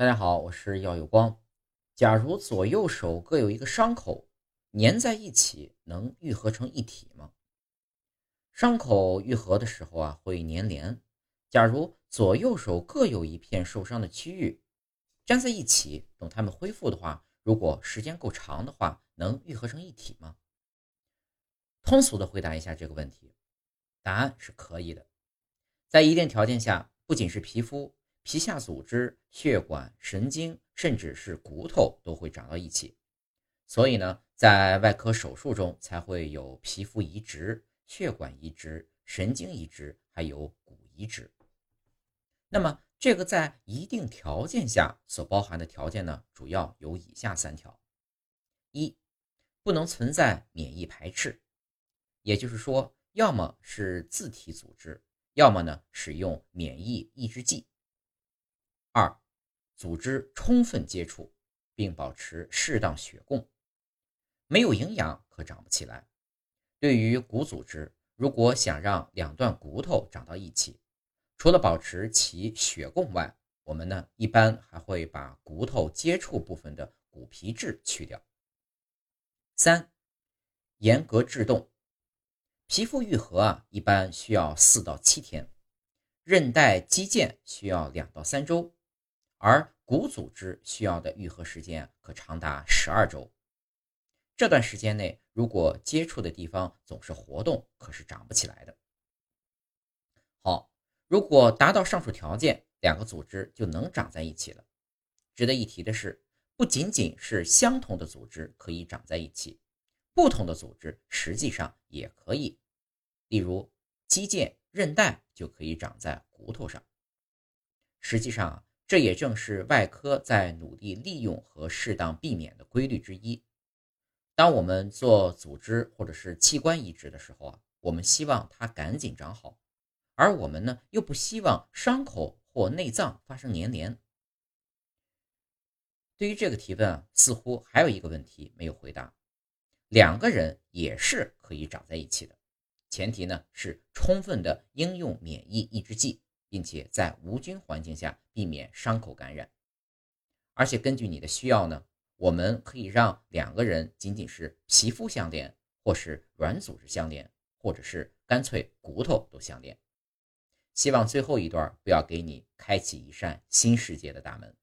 大家好，我是耀有光。假如左右手各有一个伤口，粘在一起能愈合成一体吗？伤口愈合的时候会粘连。假如左右手各有一片受伤的区域，粘在一起，等它们恢复的话，如果时间够长的话，能愈合成一体吗？通俗的回答一下这个问题，答案是可以的。在一定条件下，不仅是皮肤、皮下组织、血管、神经，甚至是骨头都会长到一起。所以呢，在外科手术中才会有皮肤移植、血管移植、神经移植，还有骨移植。那么这个在一定条件下所包含的条件呢，主要有以下三条。一，不能存在免疫排斥，也就是说，要么是自体组织，要么呢使用免疫抑制剂。二，组织充分接触，并保持适当血供，没有营养可长不起来。对于骨组织，如果想让两段骨头长到一起，除了保持其血供外，我们呢一般还会把骨头接触部分的骨皮质去掉。三，严格制动，皮肤愈合一般需要4到7天，韧带肌腱需要2到3周。而骨组织需要的愈合时间可长达12周。这段时间内，如果接触的地方总是活动，可是长不起来的。好，如果达到上述条件，两个组织就能长在一起了。值得一提的是，不仅仅是相同的组织可以长在一起，不同的组织实际上也可以。例如，肌腱、韧带就可以长在骨头上。实际上，这也正是外科在努力利用和适当避免的规律之一。当我们做组织或者是器官移植的时候我们希望它赶紧长好，而我们呢又不希望伤口或内脏发生粘连。对于这个提问似乎还有一个问题没有回答，两个人也是可以长在一起的，前提呢是充分的应用免疫抑制剂，并且在无菌环境下避免伤口感染。而且根据你的需要呢，我们可以让两个人仅仅是皮肤相连，或是软组织相连，或者是干脆骨头都相连。希望最后一段不要给你开启一扇新世界的大门。